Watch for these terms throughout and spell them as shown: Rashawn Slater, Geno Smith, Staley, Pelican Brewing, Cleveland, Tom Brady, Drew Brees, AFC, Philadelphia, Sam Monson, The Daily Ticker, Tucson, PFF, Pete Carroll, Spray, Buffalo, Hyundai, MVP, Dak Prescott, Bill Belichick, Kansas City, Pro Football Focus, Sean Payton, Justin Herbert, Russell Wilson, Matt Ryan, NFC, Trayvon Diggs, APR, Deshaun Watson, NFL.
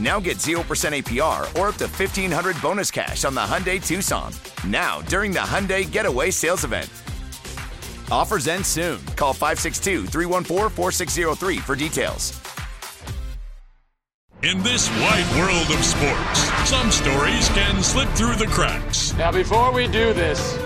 Now get 0% APR or up to $1,500 bonus cash on the Hyundai Tucson. Now, during the Hyundai Getaway Sales Event. Offers end soon. Call 562-314-4603 for details. In this wide world of sports, some stories can slip through the cracks. Now, before we do this,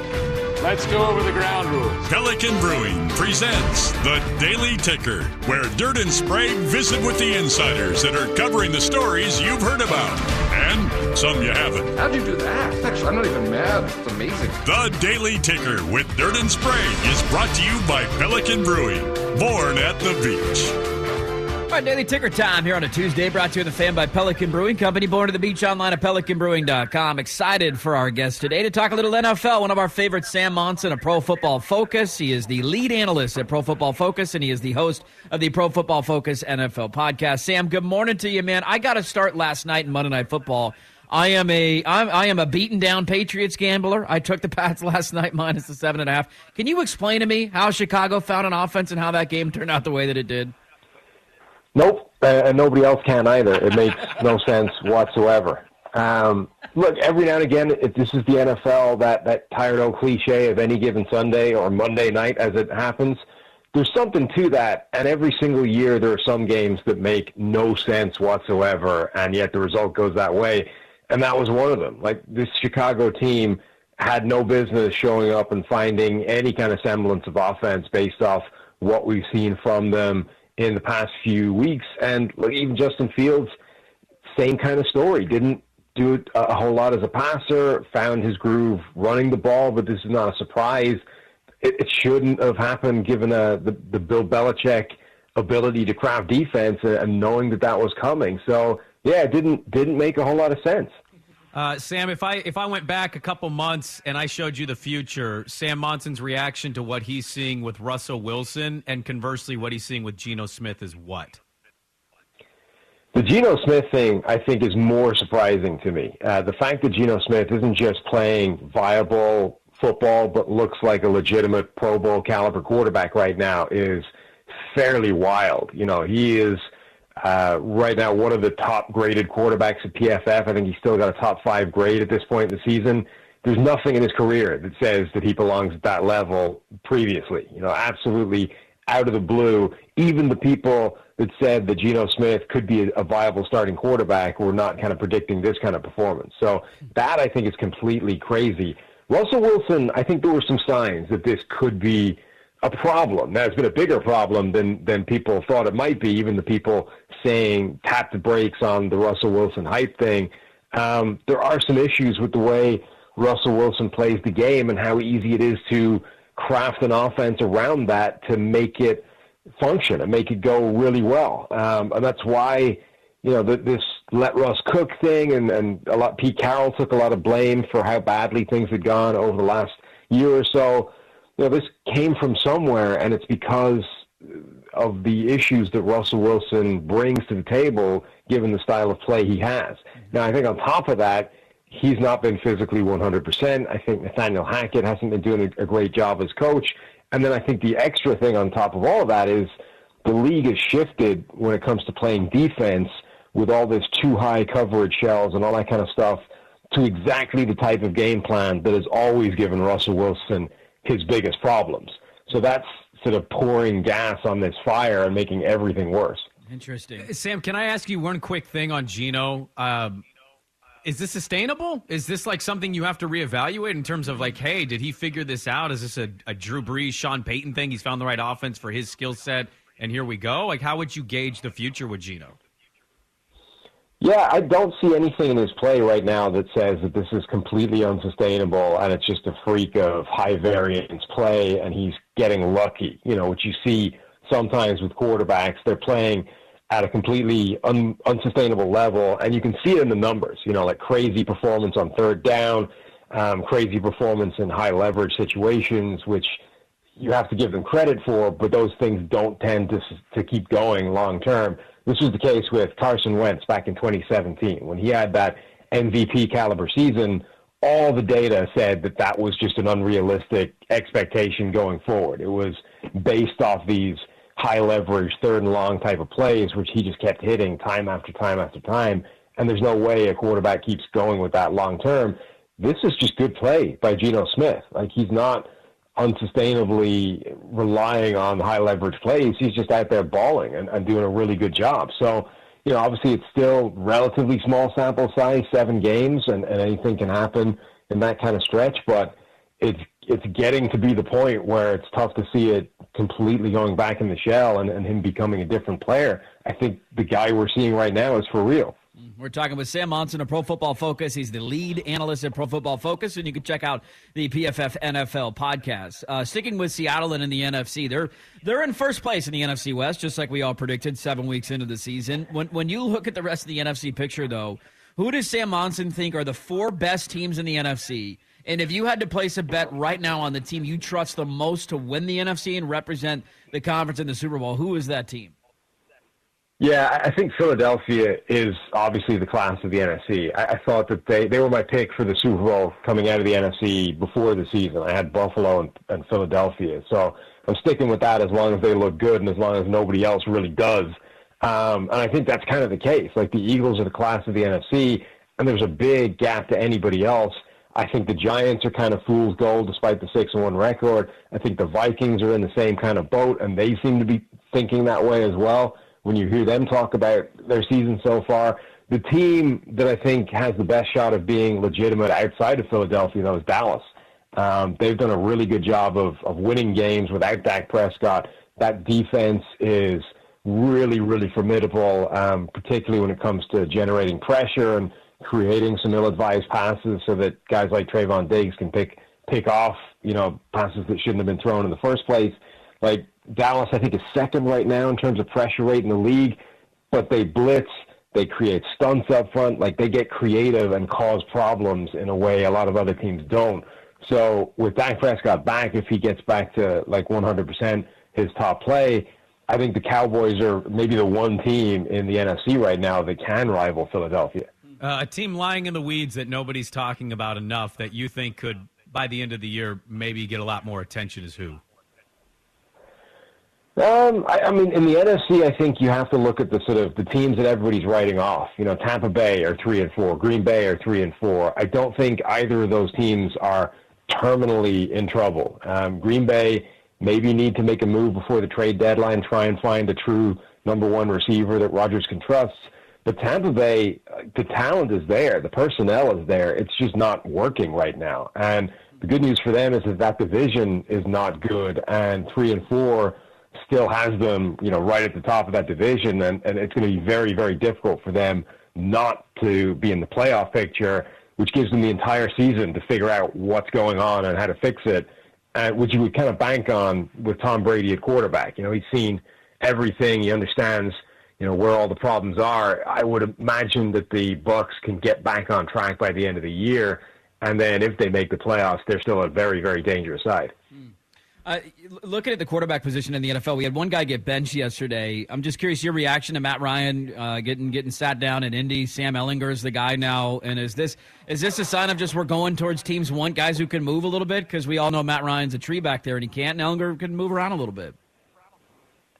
let's go over the ground rules. Pelican Brewing presents The Daily Ticker, where Dirt and Spray visit with the insiders that are covering the stories you've heard about, and some you haven't. How'd you do that? Actually, I'm not even mad. It's amazing. The Daily Ticker with Dirt and Spray is brought to you by Pelican Brewing, born at the beach. All right, Daily Ticker time here on a Tuesday, brought to you the fan by Pelican Brewing Company, born to the beach, online at pelicanbrewing.com. Excited for our guest today to talk a little NFL. One of our favorites, Sam Monson of Pro Football Focus. He is the lead analyst at Pro Football Focus, and he is the host of the Pro Football Focus NFL podcast. Sam, good morning to you, man. I got to start last night in Monday Night Football. I am a beaten down Patriots gambler. I took the Pats last night minus the 7.5. Can you explain to me how Chicago found an offense and how that game turned out the way that it did? Nope, and nobody else can either. It makes no sense whatsoever. Look, every now and again, this is the NFL, that tired old cliche of any given Sunday or Monday night as it happens. There's something to that, and every single year there are some games that make no sense whatsoever, and yet the result goes that way, and that was one of them. Like, this Chicago team had no business showing up and finding any kind of semblance of offense based off what we've seen from them in the past few weeks. And even Justin Fields, same kind of story. Didn't do a whole lot as a passer, found his groove running the ball, but this is not a surprise. It shouldn't have happened given the Bill Belichick ability to craft defense and knowing that was coming. So, yeah, it didn't make a whole lot of sense. Sam, if I went back a couple months and I showed you the future, Sam Monson's reaction to what he's seeing with Russell Wilson and conversely what he's seeing with Geno Smith is what? The Geno Smith thing, I think, is more surprising to me. The fact that Geno Smith isn't just playing viable football but looks like a legitimate Pro Bowl caliber quarterback right now is fairly wild. You know, he is right now one of the top-graded quarterbacks at PFF. I think he's still got a top 5 grade at this point in the season. There's nothing in his career that says that he belongs at that level previously. You know, absolutely out of the blue. Even the people that said that Geno Smith could be a viable starting quarterback were not kind of predicting this kind of performance. So that, I think, is completely crazy. Russell Wilson, I think there were some signs that this could be a problem. Now, it's been a bigger problem than people thought it might be, even the people saying tap the brakes on the Russell Wilson hype thing. There are some issues with the way Russell Wilson plays the game and how easy it is to craft an offense around that to make it function and make it go really well. And that's why, you know, this let Russ cook thing and a lot, Pete Carroll took a lot of blame for how badly things had gone over the last year or so. You know, this came from somewhere, and it's because of the issues that Russell Wilson brings to the table, given the style of play he has. Now, I think on top of that, he's not been physically 100%. I think Nathaniel Hackett hasn't been doing a great job as coach. And then I think the extra thing on top of all of that is the league has shifted when it comes to playing defense with all this too high coverage shells and all that kind of stuff to exactly the type of game plan that has always given Russell Wilson his biggest problems. So that's sort of pouring gas on this fire and making everything worse. Interesting. Sam, can I ask you one quick thing on Geno? Is this sustainable? Is this like something you have to reevaluate in terms of like, hey, did he figure this out? Is this a Drew Brees, Sean Payton thing? He's found the right offense for his skill set, and here we go? Like, how would you gauge the future with Geno? Yeah, I don't see anything in his play right now that says that this is completely unsustainable and it's just a freak of high variance play and he's getting lucky. You know, what you see sometimes with quarterbacks, they're playing at a completely unsustainable level, and you can see it in the numbers, you know, like crazy performance on third down, crazy performance in high leverage situations, which you have to give them credit for, but those things don't tend to keep going long term. This was the case with Carson Wentz back in 2017. When he had that MVP caliber season, all the data said that that was just an unrealistic expectation going forward. It was based off these high leverage, third and long type of plays, which he just kept hitting time after time after time. And there's no way a quarterback keeps going with that long term. This is just good play by Geno Smith. Like, he's not unsustainably relying on high leverage plays. He's just out there balling and doing a really good job. So, you know, obviously it's still relatively small sample size, 7 games, and anything can happen in that kind of stretch, but it's getting to be the point where it's tough to see it completely going back in the shell and him becoming a different player. I think the guy we're seeing right now is for real. We're talking with Sam Monson of Pro Football Focus. He's the lead analyst at Pro Football Focus, and you can check out the PFF NFL podcast. Sticking with Seattle and in the NFC, they're in first place in the NFC West, just like we all predicted 7 weeks into the season. When you look at the rest of the NFC picture, though, who does Sam Monson think are the 4 best teams in the NFC? And if you had to place a bet right now on the team you trust the most to win the NFC and represent the conference in the Super Bowl, who is that team? Yeah, I think Philadelphia is obviously the class of the NFC. I thought that they were my pick for the Super Bowl coming out of the NFC before the season. I had Buffalo and Philadelphia. So I'm sticking with that as long as they look good and as long as nobody else really does. And I think that's kind of the case. Like, the Eagles are the class of the NFC, and there's a big gap to anybody else. I think the Giants are kind of fool's gold despite the 6-1 record. I think the Vikings are in the same kind of boat, and they seem to be thinking that way as well. When you hear them talk about their season so far, the team that I think has the best shot of being legitimate outside of Philadelphia, though, is Dallas. They've done a really good job of winning games without Dak Prescott. That defense is really, really formidable, particularly when it comes to generating pressure and creating some ill-advised passes so that guys like Trayvon Diggs can pick off, you know, passes that shouldn't have been thrown in the first place. Like, Dallas, I think, is second right now in terms of pressure rate in the league, but they blitz, they create stunts up front, like, they get creative and cause problems in a way a lot of other teams don't. So with Dak Prescott back, if he gets back to like 100% his top play, I think the Cowboys are maybe the one team in the NFC right now that can rival Philadelphia. A team lying in the weeds that nobody's talking about enough that you think could, by the end of the year, maybe get a lot more attention is who? I mean, in the NFC, I think you have to look at the sort of the teams that everybody's writing off. You know, Tampa Bay are 3-4, Green Bay are 3-4. I don't think either of those teams are terminally in trouble. Green Bay maybe need to make a move before the trade deadline, try and find a true number 1 receiver that Rodgers can trust. But Tampa Bay, the talent is there, the personnel is there. It's just not working right now. And the good news for them is that division is not good, and 3-4. Still has them, you know, right at the top of that division, and it's going to be very, very difficult for them not to be in the playoff picture, which gives them the entire season to figure out what's going on and how to fix it, which you would kind of bank on with Tom Brady at quarterback. You know, he's seen everything. He understands, you know, where all the problems are. I would imagine that the Bucks can get back on track by the end of the year, and then if they make the playoffs, they're still a very, very dangerous side. Looking at the quarterback position in the NFL, we had one guy get benched yesterday. I'm just curious your reaction to Matt Ryan getting sat down in Indy. Sam Ellinger is the guy now, and is this a sign of just we're going towards teams want guys who can move a little bit? Because we all know Matt Ryan's a tree back there, and he can't. And Ellinger can move around a little bit.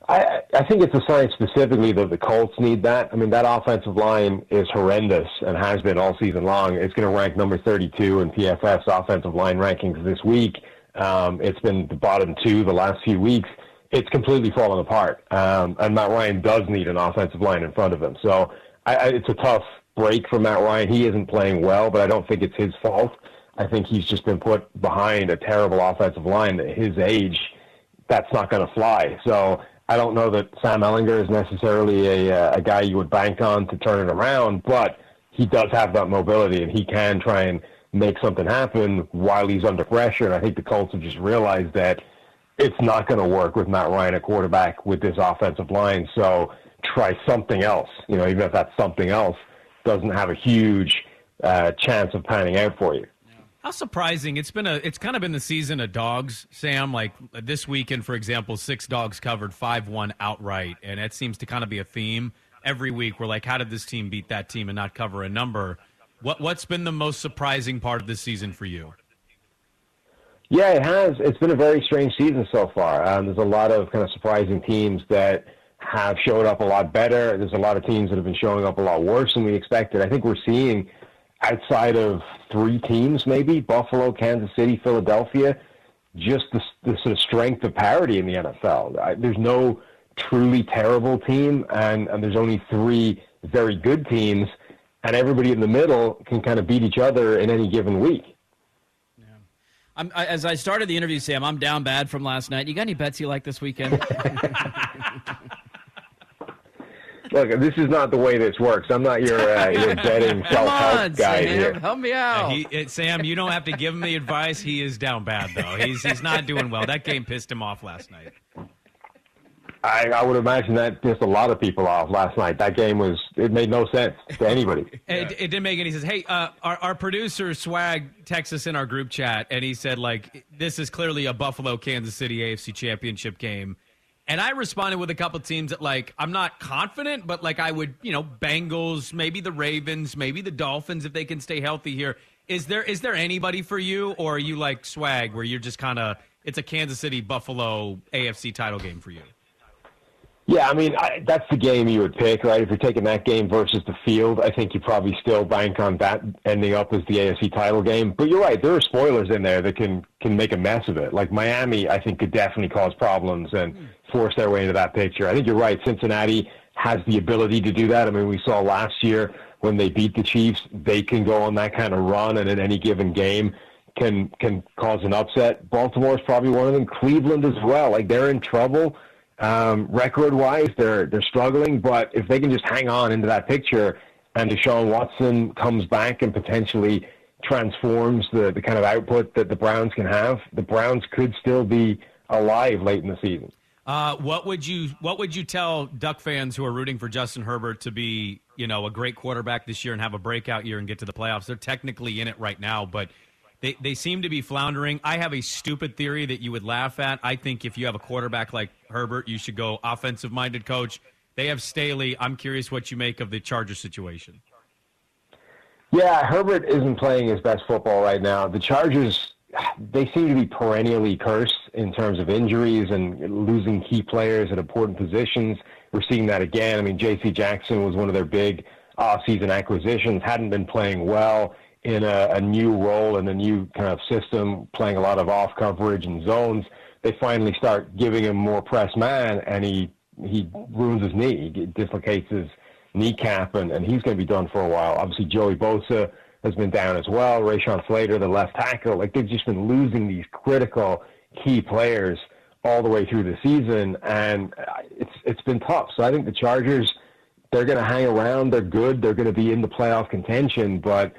I think it's a sign specifically that the Colts need that. I mean, that offensive line is horrendous and has been all season long. It's going to rank number 32 in PFF's offensive line rankings this week. It's been the bottom two the last few weeks. It's completely fallen apart. And Matt Ryan does need an offensive line in front of him. So it's a tough break for Matt Ryan. He isn't playing well, but I don't think it's his fault. I think he's just been put behind a terrible offensive line at his age. That's not going to fly. So I don't know that Sam Ellinger is necessarily a guy you would bank on to turn it around, but he does have that mobility, and he can try and make something happen while he's under pressure. And I think the Colts have just realized that it's not going to work with Matt Ryan at quarterback with this offensive line. So try something else, you know, even if that something else doesn't have a huge chance of panning out for you. How surprising. It's kind of been the season of dogs, Sam. Like this weekend, for example, 6 dogs covered, 5-1 outright. And that seems to kind of be a theme every week. We're like, how did this team beat that team and not cover a number? What's been the most surprising part of this season for you? Yeah, it has. It's been a very strange season so far. There's a lot of kind of surprising teams that have showed up a lot better. There's a lot of teams that have been showing up a lot worse than we expected. I think we're seeing, outside of 3 teams maybe, Buffalo, Kansas City, Philadelphia, just the sort of strength of parity in the NFL. There's no truly terrible team, and there's only 3 very good teams, and everybody in the middle can kind of beat each other in any given week. Yeah. As I started the interview, Sam, I'm down bad from last night. You got any bets you like this weekend? Look, this is not the way this works. I'm not your betting self-help guy here. Help me out. Sam, you don't have to give him the advice. He is down bad, though. He's not doing well. That game pissed him off last night. I would imagine that pissed a lot of people off last night. That game it made no sense to anybody. It didn't make any sense. Hey, our producer, Swag, texted us in our group chat, and he said, like, this is clearly a Buffalo-Kansas City AFC Championship game. And I responded with a couple teams that, like, I'm not confident, but, like, I would, you know, Bengals, maybe the Ravens, maybe the Dolphins if they can stay healthy here. Is there anybody for you, or are you like Swag where you're just kind of – it's a Kansas City, Buffalo, AFC title game for you? Yeah, I mean, that's the game you would pick, right? If you're taking that game versus the field, I think you probably still bank on that ending up as the AFC title game. But you're right, there are spoilers in there that can make a mess of it. Like Miami, I think, could definitely cause problems and force their way into that picture. I think you're right, Cincinnati has the ability to do that. I mean, we saw last year when they beat the Chiefs, they can go on that kind of run and in any given game can cause an upset. Baltimore's probably one of them. Cleveland as well. Like, they're in trouble. Record-wise, they're struggling, but if they can just hang on into that picture and Deshaun Watson comes back and potentially transforms the kind of output that the Browns can have, the Browns could still be alive late in the season. What would you tell Duck fans who are rooting for Justin Herbert to be, you know, a great quarterback this year and have a breakout year and get to the playoffs? They're technically in it right now, but they seem to be floundering. I have a stupid theory that you would laugh at. I think if you have a quarterback like Herbert, you should go offensive-minded coach. They have Staley. I'm curious what you make of the Chargers situation. Yeah, Herbert isn't playing his best football right now. The Chargers, they seem to be perennially cursed in terms of injuries and losing key players at important positions. We're seeing that again. I mean, J.C. Jackson was one of their big offseason acquisitions, hadn't been playing well in a new role and a new kind of system, playing a lot of off coverage and zones. They finally start giving him more press man, and he ruins his knee. He dislocates his kneecap, and he's going to be done for a while. Obviously, Joey Bosa has been down as well. Rashawn Slater, the left tackle. Like, they've just been losing these critical key players all the way through the season, and it's been tough. So I think the Chargers, they're going to hang around. They're good. They're going to be in the playoff contention, but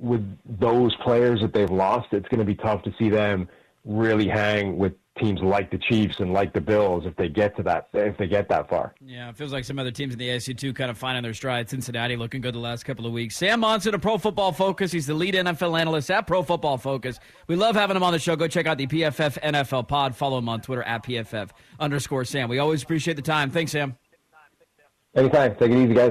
with those players that they've lost, it's going to be tough to see them really hang with teams like the Chiefs and like the Bills if they get that far. Yeah, it feels like some other teams in the AFC too kind of finding their stride. Cincinnati looking good the last couple of weeks. Sam Monson of Pro Football Focus. He's the lead NFL analyst at Pro Football Focus. We love having him on the show. Go check out the PFF NFL pod. Follow him on Twitter at PFF_Sam. We always appreciate the time. Thanks, Sam. Anytime. Take it easy, guys.